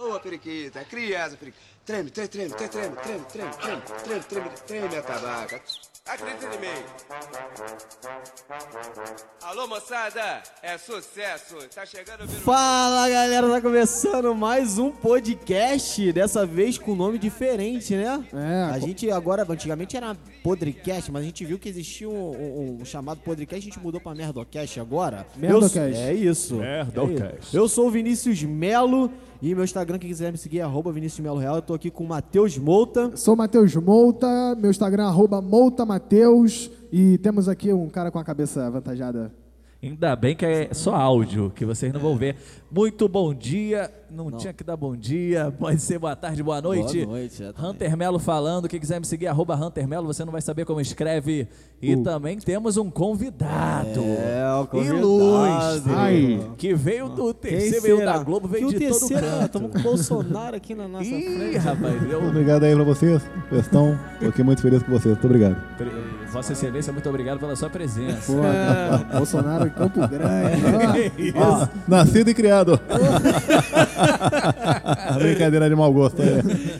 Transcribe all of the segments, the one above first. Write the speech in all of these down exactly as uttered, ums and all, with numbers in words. Boa, periquita, criança, periquita. Treme, treme, treme, treme, treme, treme, treme, treme, treme, treme a tabaca. Acredita em mim. Alô, moçada, é sucesso. Tá chegando o vírus. Fala, galera, tá começando mais um podcast, dessa vez com nome diferente, né? É. A gente agora, antigamente era Podrecast, mas a gente viu que existia um, um, um chamado Podrecast, a gente mudou pra Merdocast agora. Merdocast. É isso. Merdocast. Eu sou o Vinícius Melo. E meu Instagram, quem quiser me seguir, é arroba Vinícius Melo Real. Eu tô aqui com o Matheus Mouta. Sou Matheus Mouta, meu Instagram é arroba Mouta Matheus. E temos aqui um cara com a cabeça avantajada. Ainda bem que é só áudio, que vocês não vão ver. Muito bom dia, não, não. tinha que dar bom dia, pode ser boa tarde, boa noite. Boa noite. Hunter Melo falando, quem quiser me seguir, arroba Hunter Melo, você não vai saber como escreve. E uh. também temos um convidado. É, o convidado. Ilustre. Ai. Que veio do T C, veio da Globo, veio que de todo canto. Estamos com o Bolsonaro aqui na nossa Ih, frente. Rapaz, eu... Obrigado aí pra vocês, questão. Estou aqui muito feliz com vocês, muito obrigado. Vossa Excelência, muito obrigado pela sua presença. Pô, é. Bolsonaro em Campo Grande. Ó, ó, nascido e criado. Brincadeira de mau gosto.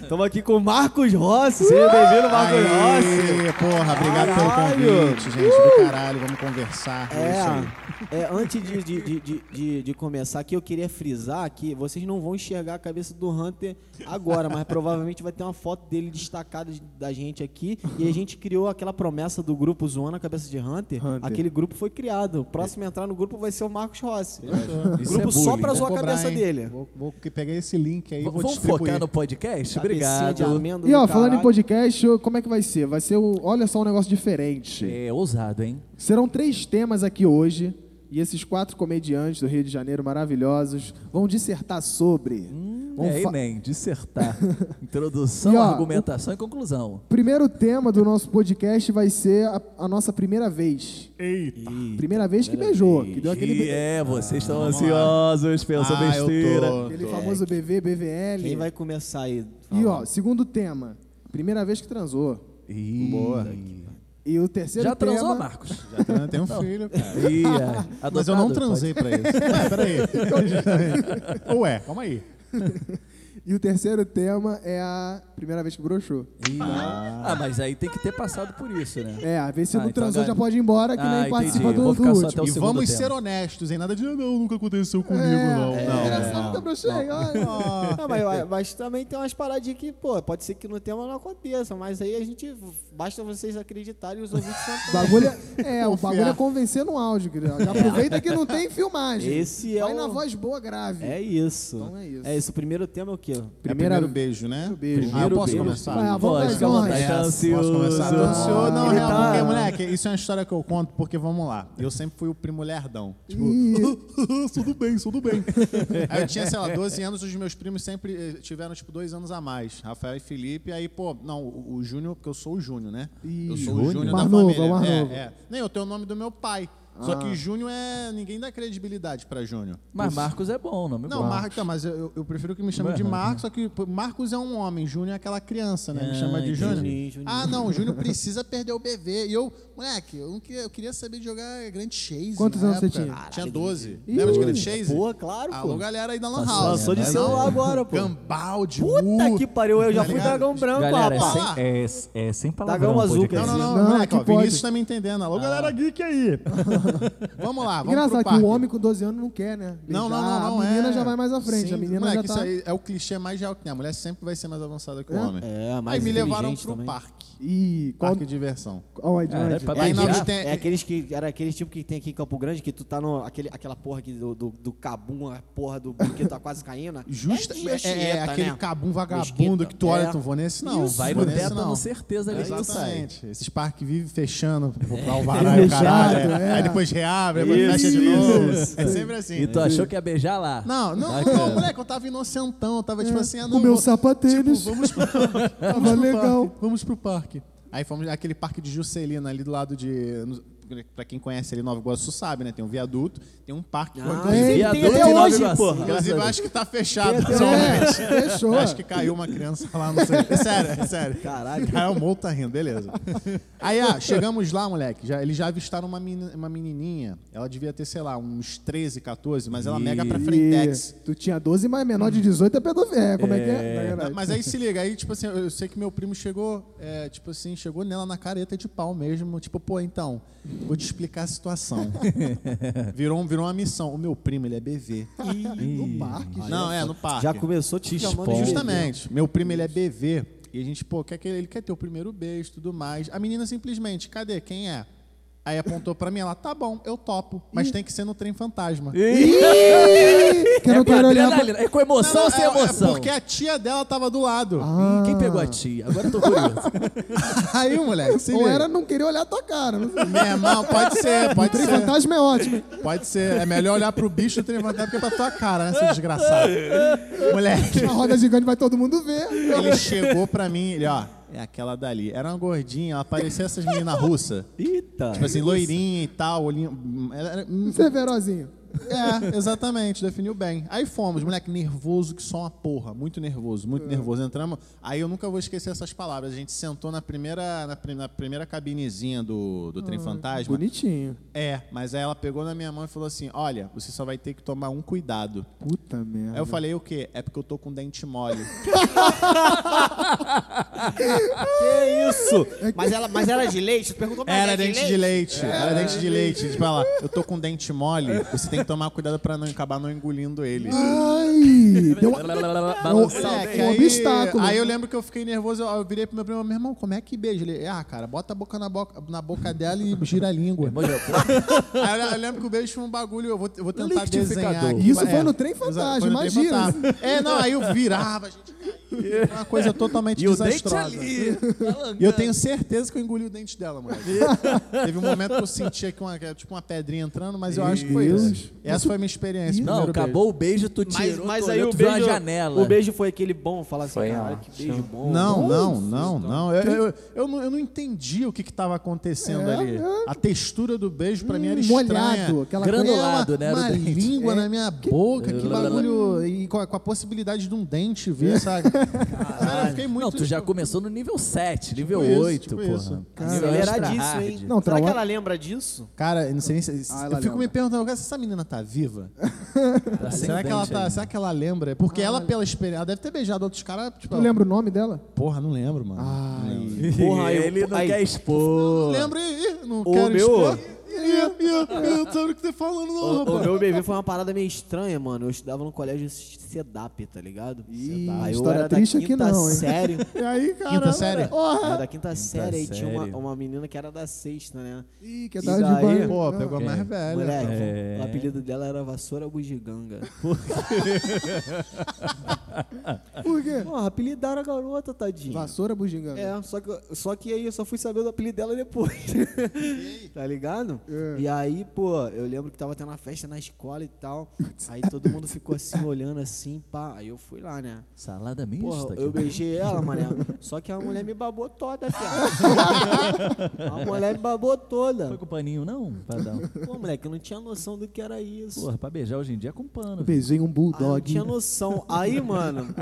Estamos aqui com o Marcos Rossi. Seja bem-vindo, Marcos Aê, Rossi. Porra, obrigado caralho. Pelo convite, gente. Uh. Do caralho, vamos conversar. É, é isso aí. É, antes de, de, de, de, de começar aqui, eu queria frisar que vocês não vão enxergar a cabeça do Hunter agora, mas provavelmente vai ter uma foto dele destacada da gente aqui. E a gente criou aquela promessa do grupo Zoando a Cabeça de Hunter. Hunter. Aquele grupo foi criado. O próximo a entrar no grupo vai ser o Marcos Rossi. É. Isso grupo é só pra zoar a cabeça hein. Dele. Vou, vou pegar esse link aí e vou distribuir. Vamos focar no podcast? Obrigado. E ó, falando em podcast, como é que vai ser? Vai ser, o, olha só, um negócio diferente. É, ousado, hein? Serão três temas aqui hoje. E esses quatro comediantes do Rio de Janeiro maravilhosos vão dissertar sobre... Hum, vão é, fa- Enem, dissertar. Introdução, e, ó, argumentação o, e conclusão. Primeiro tema do nosso podcast vai ser a, a nossa primeira vez. Eita! Eita primeira vez que beijou. Vez. Que deu aquele be- é, vocês estão ah, ansiosos, pensam ah, besteira. Tô, tô. Aquele famoso B V, B V L. Quem vai começar aí? Fala. E, ó, segundo tema. Primeira vez que transou. Eita. Boa. E o terceiro Já tema... transou, Marcos? Já transou, tem um filho, cara. Ia, adotado, mas eu não transei pode... pra isso. Ah, peraí. Ué, calma aí. E o terceiro tema é a primeira vez que broxou. Ah. ah, mas aí tem que ter passado por isso, né? É, a vez que ah, não então transou agora... já pode ir embora, que ah, nem participa do, do último. E vamos tema. Ser honestos, hein? Nada de, não, nunca aconteceu comigo, é, não. É, não, era só nunca broxei, olha. Não, mas, mas também tem umas paradinhas que, pô, pode ser que no tema não aconteça, mas aí a gente, basta vocês acreditarem e os ouvintes são bagulho é, é, o bagulho é convencer no áudio, querido. Já aproveita que não tem filmagem. Esse Vai é Vai na o... voz boa, grave. É isso. Então é isso. É isso, o primeiro tema é o quê? Primeira... É primeiro beijo, né? Primeiro beijo. Ah, eu posso primeiro começar? Ah, vamos Pode, vamos é, Posso começar? Tô ansioso. Não, real, tá... porque, moleque, isso é uma história que eu conto, porque, vamos lá, eu sempre fui o primo lerdão. Tipo, tudo bem, tudo bem. Aí eu tinha, sei lá, doze anos, os meus primos sempre tiveram, tipo, dois anos a mais. Rafael e Felipe, aí, pô, não, o, o Júnior, porque eu sou o Júnior, né? Ih, eu sou o Júnior da novo, família. É, é. Nem eu tenho o nome do meu pai. Só ah. que Júnior é... Ninguém dá credibilidade pra Júnior. Mas Marcos é bom, não é? Não, Marcos, tá, mas eu, eu prefiro que me chamem de Marcos, só que Marcos é um homem, Júnior é aquela criança, né? É, me chama de Júnior. Ah, não, o Júnior precisa perder o B V. E eu, moleque, eu, não queria, eu queria saber de jogar Grand Chase. Quantos anos época. Você tinha? Caraca, tinha doze. Ih, lembra de Grand Chase? Pô, claro, pô. Alô, galera aí da Lan House. Passou de celular agora, pô. Gambaldi, Puta uh, que pariu, eu já fui dragão branco, rapaz. É, é, é sem palavrão. Dragão azul, cara. Não, não, não, moleque, o Vinícius tá me entendendo. Alô, galera geek aí. Vamos lá, vamos Engraçado pro parque. Que o homem com doze anos não quer, né? Beijar, não, não, não, não. A menina é... já vai mais à frente. Sim, a menina moleque, já tá... isso aí é o clichê mais real que tem. A mulher sempre vai ser mais avançada que o é? homem. É, mais Aí me levaram pro também. parque. E qual... Parque de diversão. Oh, é, é, é, é, tem... é aqueles que era aqueles tipo que tem aqui em Campo Grande, que tu tá no aquele, aquela porra aqui do, do, do cabum, a porra do que tá quase caindo. Justa, é, é, é, é aquele né? cabum vagabundo Mesquita. que tu olha, é. tu vou nesse não. Isso, vai no teto, com certeza ali. Exatamente. Esses parques vivem fechando pra alvará e o caralho. É. Aí depois reabre, depois fecha de novo. Isso. É sempre assim. E tu achou que ia beijar lá? Não, não, ah, não moleque, eu tava inocentão. Eu tava é, tipo assim... Ah, não, o meu sapatênis. Tipo, vamos pro, vamos tava pro legal. parque. Vamos pro parque. Aí fomos aquele parque de Juscelina ali do lado de... Pra quem conhece ali Nova Iguaçu sabe, né? Tem um viaduto, tem um parque. Ah, que é, viaduto tem até de hoje, pô. Inclusive, eu acho que tá fechado. É, fechou. Eu acho que caiu uma criança lá, não sei. É sério, é sério. Caralho. Caiu o Mouta rindo, beleza. Aí, ah, chegamos lá, moleque. Já, eles já avistaram uma, men- uma menininha. Ela devia ter, sei lá, uns treze, catorze, mas ela e... mega pra frentex. Tu tinha doze, mas menor de dezoito é pedofilia. É, como é, é que é? Não, mas aí se liga. Aí, tipo assim, eu sei que meu primo chegou, é, tipo assim, chegou nela na careta de pau mesmo. Tipo, pô, então... Vou te explicar a situação. Virou, virou uma missão. O meu primo, ele é B V. Ih, no parque? Já. Não, é, no parque. Já começou te expondo. Justamente. Meu primo, ele é B V. E a gente, pô, quer que ele, ele quer ter o primeiro beijo e tudo mais. A menina simplesmente, cadê? Quem é? Aí apontou pra mim, ela, tá bom, eu topo. Mas Ih. tem que ser no trem fantasma. Ih. Que é, pra... é com emoção não, ou sem é, emoção? É porque a tia dela tava do lado. Ah. Quem pegou a tia? Agora eu tô curioso. Aí, moleque, se ou liga. Era não querer olhar a tua cara. Não sei. Meu irmão, pode ser, pode ser. O trem fantasma é ótimo. Pode ser. É melhor olhar pro bicho do trem fantasma do que pra tua cara, né, seu desgraçado. Moleque. A roda gigante vai todo mundo ver. Ele chegou pra mim, ele, ó... É aquela dali. Era uma gordinha, ela parecia essas meninas russas. Eita! Tipo assim, loirinha e tal, olhinho... Era... Um severozinho. É, exatamente, definiu bem. Aí fomos, moleque, nervoso que só uma porra. Muito nervoso, muito é. nervoso. Entramos, aí eu nunca vou esquecer essas palavras. A gente sentou na primeira, na, prim- na primeira cabinezinha do, do ah, trem fantasma. Bonitinho. É, mas aí ela pegou na minha mão e falou assim, olha, você só vai ter que tomar um cuidado. Puta merda. Aí eu falei, o quê? É porque eu tô com dente mole. Que isso? É que... Mas, ela, mas era de leite? Tu perguntou pra ela. Era dente de leite. Era dente de leite. Tipo, ela, eu tô com dente mole, você tem que tomar cuidado pra não acabar não engolindo ele. Ai! Deu uma... é, um aí, obstáculo. Aí eu lembro que eu fiquei nervoso, eu, eu virei pro meu primo, meu irmão, como é que beija? Ele, ah, cara, bota a boca na boca, na boca dela e gira a língua. Aí eu, eu lembro que o beijo foi um bagulho, eu vou, eu vou tentar desenhar aqui. Isso é, foi no trem fantasma, imagina. Trem fantasma. É, não, aí eu virava, a gente caía. Uma coisa totalmente e desastrosa. E eu tenho certeza que eu engoli o dente dela, moleque. Teve um momento que eu sentia que uma, tipo uma pedrinha entrando, mas eu acho que foi isso. Essa foi a minha experiência. Não, acabou beijo. o beijo, tu tirou, mas, mas aí o beijo, janela. O beijo foi aquele bom, falar assim, foi, cara, que beijo bom. Não, bom, não, não, não. Eu, eu, eu não. eu não entendi o que estava acontecendo é, ali. É. A textura do beijo pra hum, mim era estranha. Molhado, granulado, uma, né? Uma língua é. na minha boca, que bagulho. E com a, com a possibilidade de um dente ver, sabe? Cara, eu fiquei muito... Não, tu já começou no nível sete, nível tipo oito, tipo porra. Será disso, hein? Será que ela lembra disso? Cara, não sei se... Eu fico me perguntando, essa menina tá viva? Tá será, que ela tá, será que ela lembra? Porque ah, ela, pela experiência, ela deve ter beijado outros caras. Tipo, não ela... lembra o nome dela? Porra, não lembro, mano. Ai, não lembro. Porra, eu, ele não aí, quer expor. Não lembro, não Ô, quero meu... expor. Eu tô o que você falando, não, rapaz. O meu bebê foi uma parada meio estranha, mano. Eu estudava no colégio CEDAP, tá ligado? Ih, aí história eu era triste da quinta aqui não, hein? Série. E aí, cara? Quinta série? Era da quinta, quinta série, aí tinha uma, uma menina que era da sexta, né? Ih, que é da de banho. Pô, pegou a é. mais velha. Moleque, é. o apelido dela era Vassoura Bugiganga. Por quê? Por quê? Pô, apelidaram a garota, tadinha. Vassoura Bugiganga. É, só que, só que aí eu só fui saber do apelido dela depois. Tá ligado? É. E aí, pô, eu lembro que tava tendo uma festa na escola e tal. Aí todo mundo ficou assim, olhando assim, pá. Aí eu fui lá, né? Salada mista. Porra, eu beijei ela, mané. Só que a mulher me babou toda, cara. A mulher me babou toda. Foi com paninho, não? Padão? Pô, moleque, eu não tinha noção do que era isso. Porra, pra beijar hoje em dia é com pano. Beijei um bulldog. Ah, eu não tinha noção. Aí, mano,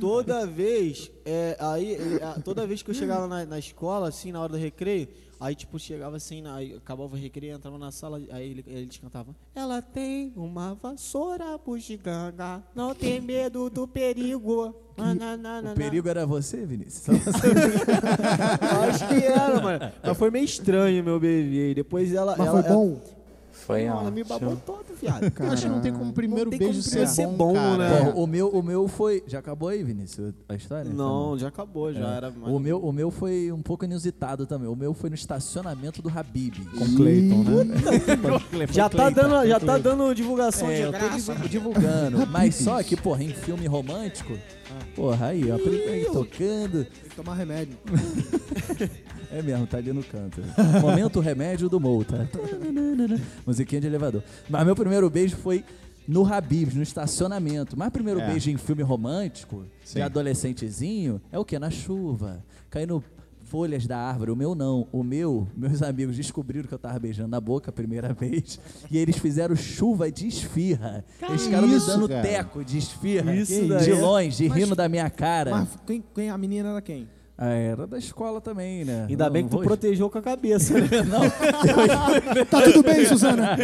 toda vez, é, aí, toda vez que eu chegava na, na escola, assim, na hora do recreio, aí, tipo, chegava assim, aí acabava o recreio, entrava na sala, aí ele, eles cantavam. Ela tem uma vassoura bugiganga, não tem medo do perigo. Ah, não, não, não, o perigo não. Era você, Vinícius? Acho que era, mano. Mas foi meio estranho, meu bebê. Depois ela... Mas ela, foi bom? Ela, Foi não, ela me babou todo, viado. Eu acho que não tem como o primeiro beijo como ser, ser bom, bom né? É, o, meu, o meu foi... Já acabou aí, Vinícius, a história? Não, então, já acabou, já é. era... Mais... O, meu, o meu foi um pouco inusitado também. O meu foi no estacionamento do Habib's. Com o Cleiton, né? Já tá dando, já tá dando divulgação é, de graça. Eu tô divulgando. Mas só que, porra, em filme romântico... Ah. Porra, aí, ó, aí tocando... Tem que tomar remédio. É mesmo, tá ali no canto. Momento remédio do Mouta. Musiquinha de elevador. Mas meu primeiro beijo foi no Habib's, no estacionamento. Mas primeiro é. beijo em filme romântico, Sim. de adolescentezinho, é o quê? Na chuva. Cair no... folhas da árvore, o meu não, o meu, meus amigos descobriram que eu tava beijando na boca a primeira vez e eles fizeram chuva de esfirra. Cara, eles ficaram me dando cara. teco de esfirra, isso daí. de longe, mas, rindo da minha cara. Mas quem, quem, a menina era quem? Ah, era da escola também, né? Ainda não, bem que tu vou... protegeu com a cabeça, né? Não. Eu... Tá tudo bem, Suzana.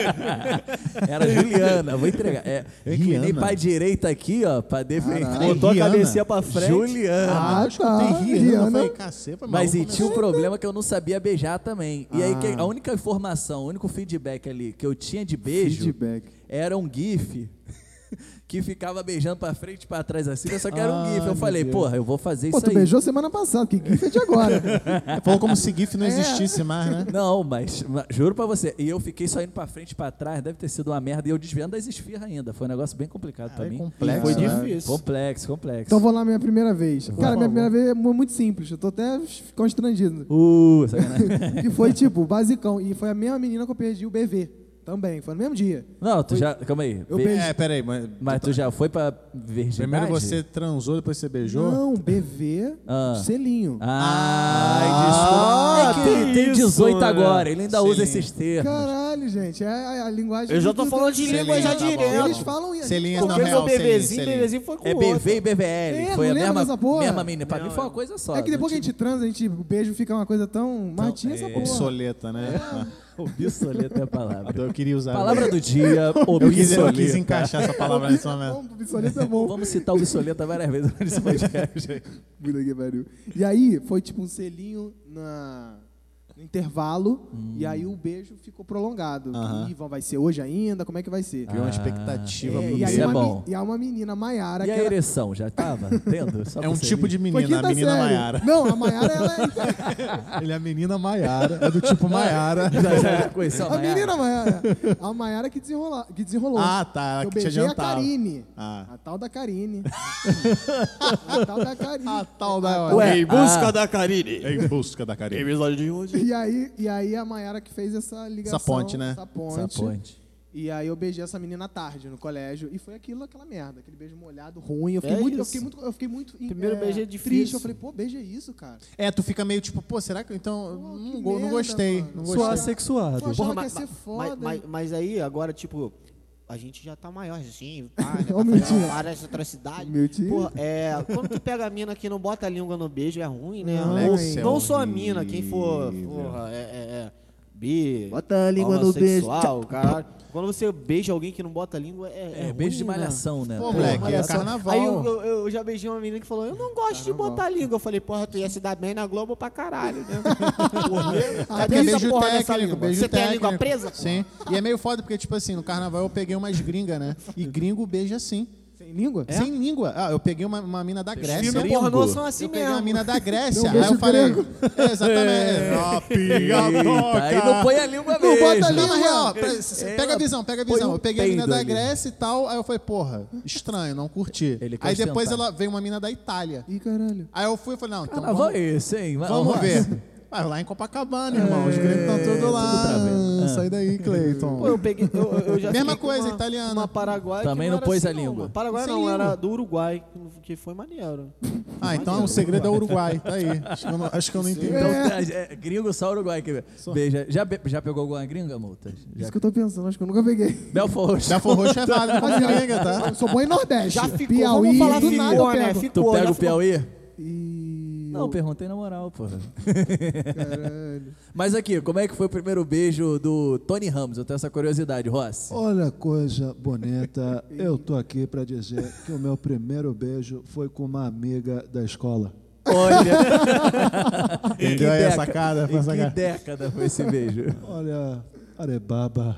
Era Juliana, vou entregar. É, eu inclinei pra direita aqui, ó, pra defender. Ah, botou Rihanna. a cabecinha pra frente. Juliana. Ah, eu tá. Rihanna. Falei, caceta, mas e tinha um problema que eu não sabia beijar também. E ah. aí que a única informação, o único feedback ali que eu tinha de beijo feedback. era um gif... que ficava beijando pra frente e pra trás assim, eu só quero ah, um gif. Eu falei, Deus. porra, eu vou fazer Pô, isso aí. Pô, tu beijou semana passada, que gif é de agora. Falou como se gif não é. existisse mais, né? Não, mas, mas juro pra você, e eu fiquei só indo pra frente e pra trás, deve ter sido uma merda, e eu desviando das esfirras ainda. Foi um negócio bem complicado ah, pra é mim. Complexo, foi difícil. Né? Complexo, complexo. Então vou lá minha primeira vez. Cara, minha primeira vez é muito simples, eu tô até constrangido. Uh, sacanagem. E foi tipo, basicão, e foi a mesma menina que eu perdi o B V. Também, foi no mesmo dia. Não, tu foi... já... Calma aí. Eu beijei. É, peraí. Mas, mas tu tá... já foi pra virgindade? Primeiro você transou, depois você beijou? Não, B V, ah. selinho. Ah, ah, desculpa. É que ele tem dezoito agora, ele ainda selinho. usa esses termos. Caralho, gente, é a, a linguagem... Eu já tô falando de língua já direto. Eles falam... Selinho não é o BVzinho, BVzinho foi com o outro. É B V e B V L, é, foi a mesma, mesma menina. Pra não, mim foi uma coisa só. É que depois que a gente transa, a gente, o beijo fica uma coisa tão... Matinha essa porra. Obsoleta, né? Obsoleta é a palavra. Então eu queria usar. Palavra agora. do dia, obsoleta. Eu quis, eu quis encaixar essa palavra nesse momento. Obsoleta é bom. Vamos citar o obsoleta várias vezes nesse podcast. E aí, foi tipo um selinho na... no intervalo, hum. e aí o beijo ficou prolongado. Uh-huh. E vai ser hoje ainda? Como é que vai ser? Criou ah. uma expectativa. É, e aí é uma, bom. E há uma menina, Maiara... E a ereção, já tava? Entendo? Só é um tipo ali. de menina, a menina Maiara. Não, a Maiara, ela é... Ele é a menina Maiara, é do tipo Maiara. já, já conheceu a Maiara? A menina Maiara. A Maiara que, desenrola... que desenrolou. Ah, tá. Eu que beijei te a Karine. Ah. A tal da Karine. a tal da Karine. A tal da... Ué, em busca ah. da Karine. Em busca da Karine. Episódio de hoje. E aí, e aí a Maiara que fez essa ligação. Essa ponte, né? Essa ponte. Essa ponte. E aí eu beijei essa menina à tarde no colégio. E foi aquilo, aquela merda. Aquele beijo molhado, ruim. Eu fiquei, é muito, eu fiquei muito... Eu fiquei muito Primeiro é, beijo é difícil. Triste. Eu falei, pô, beijo é isso, cara. É, tu fica meio tipo, pô, será que... Então, pô, não, que go, merda, não gostei. Não gostei. Sou assexuado. Pô, porra, mas, ia ser foda, mas, mas, mas aí, agora, tipo... A gente já tá maiorzinho, tá? Várias atrocidades. Meu tio. Porra, é, quando tu pega a mina que não bota a língua no beijo, é ruim, né? Não, não, é não só a mina, quem for, porra, é, é, é bi, bota a língua no sexual, beijo. Caralho. Quando você beija alguém que não bota a língua, é, é, é beijo ruim, de malhação, né? né? Pô, moleque, é, é carnaval. Aí eu, eu, eu já beijei uma menina que falou, eu não gosto carnaval. de botar a língua. Eu falei, porra, tu ia se dar bem na Globo pra caralho, né? Cadê essa porra dessa língua? Beijo você técnico. Tem a língua presa? Sim. E é meio foda, porque, tipo assim, no carnaval eu peguei umas gringas, né? E gringo beija assim. Sem língua? É? Sem língua. Ah, eu peguei uma, uma mina da Grécia. Os filhos pornô são assim eu mesmo. Eu peguei uma mina da Grécia. Aí eu falei... É, exatamente. É, aí não põe a língua mesmo. Não bota a língua. Real, é, pega a visão, pega a visão. Um eu peguei a mina da Grécia ali. e tal. Aí eu falei, porra, estranho, não curti. Aí depois tentar. ela veio uma mina da Itália. Ih, caralho. Aí eu fui e falei, não, então ah, vamos... Isso, hein? Vamos, vamos ver. Vai lá em Copacabana, irmão. Os gregos estão todos lá. Ah, sai daí, Cleiton. Eu peguei, eu, eu já Mesma coisa, uma, italiana. Uma Paraguai também não, não pôs assim, a língua. Não, Paraguai Sem não, língua. era do Uruguai, que foi maneiro. Ah, maneiro. Então o segredo é o Uruguai. Tá aí. Acho que eu não, acho que eu não entendi. Então, é, gringo só Uruguai. Que beija. Já, be, já pegou alguma gringa, Mouta? Já... Isso que eu tô pensando, acho que eu nunca peguei. Belfort Roxo. Belfort Roxo é válido pra gringa, tá? Eu sou bom em Nordeste. Já ficou, Piauí, falar do nada eu pego. Tu pega o Piauí? E... Não, eu perguntei na moral, porra. Caralho. Mas aqui, como é que foi o primeiro beijo do Tony Ramos? Eu tenho essa curiosidade, Rossi. Olha, coisa bonita. Eu tô aqui pra dizer que o meu primeiro beijo foi com uma amiga da escola. Olha! Entendeu? Em que aí década, a sacada, em que sacada. década foi esse beijo? Olha... Arebaba.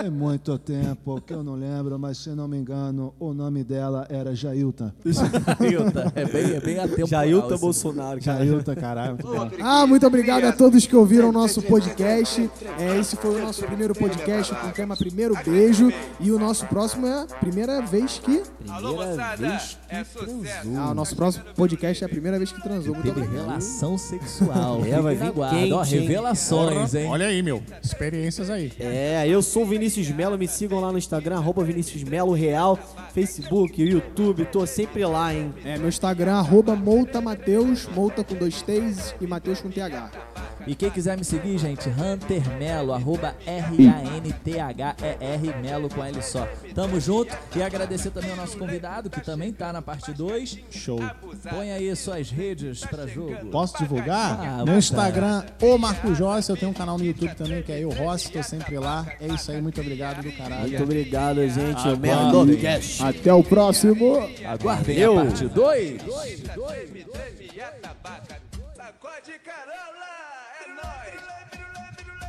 Tem muito tempo que eu não lembro, mas se não me engano, o nome dela era Jailta. Jailta, é bem, é bem atemporal. Jailta Bolsonaro, cara. Jailta, caralho. Ah, muito obrigado a todos que ouviram o nosso podcast. É, esse foi o nosso primeiro podcast com o tema Primeiro Beijo. E o nosso próximo é a primeira vez que. Primeira vez que transou. Ah, o nosso próximo podcast é a primeira vez que transou. Muito obrigado. Revelação sexual. É, vai vir guarda. Ó, revelações, hein? Olha aí, meu. Experiências aí. É, eu sou o Vinícius. Vinícius Melo, me sigam lá no Instagram, arroba Vinícius Melo Real, Facebook, YouTube, tô sempre lá, hein? É, meu Instagram, arroba Mouta Matheus, Mouta com dois T's e Matheus com T H. E quem quiser me seguir, gente, Hunter Melo, arroba R A N T H E R Melo com L só. Tamo junto e agradecer também ao nosso convidado, que também tá na parte dois. Show. Põe aí suas redes pra jogo. Posso divulgar? Ah, no Instagram, o Marcos Rossi, eu tenho um canal no YouTube também, que é eu, Rossi, tô sempre lá. É isso aí, muito obrigado do caralho. Muito obrigado, gente. O Merdocast. Até o próximo. Aguardem eu. A parte dois. Sacode, caramba! É nóis!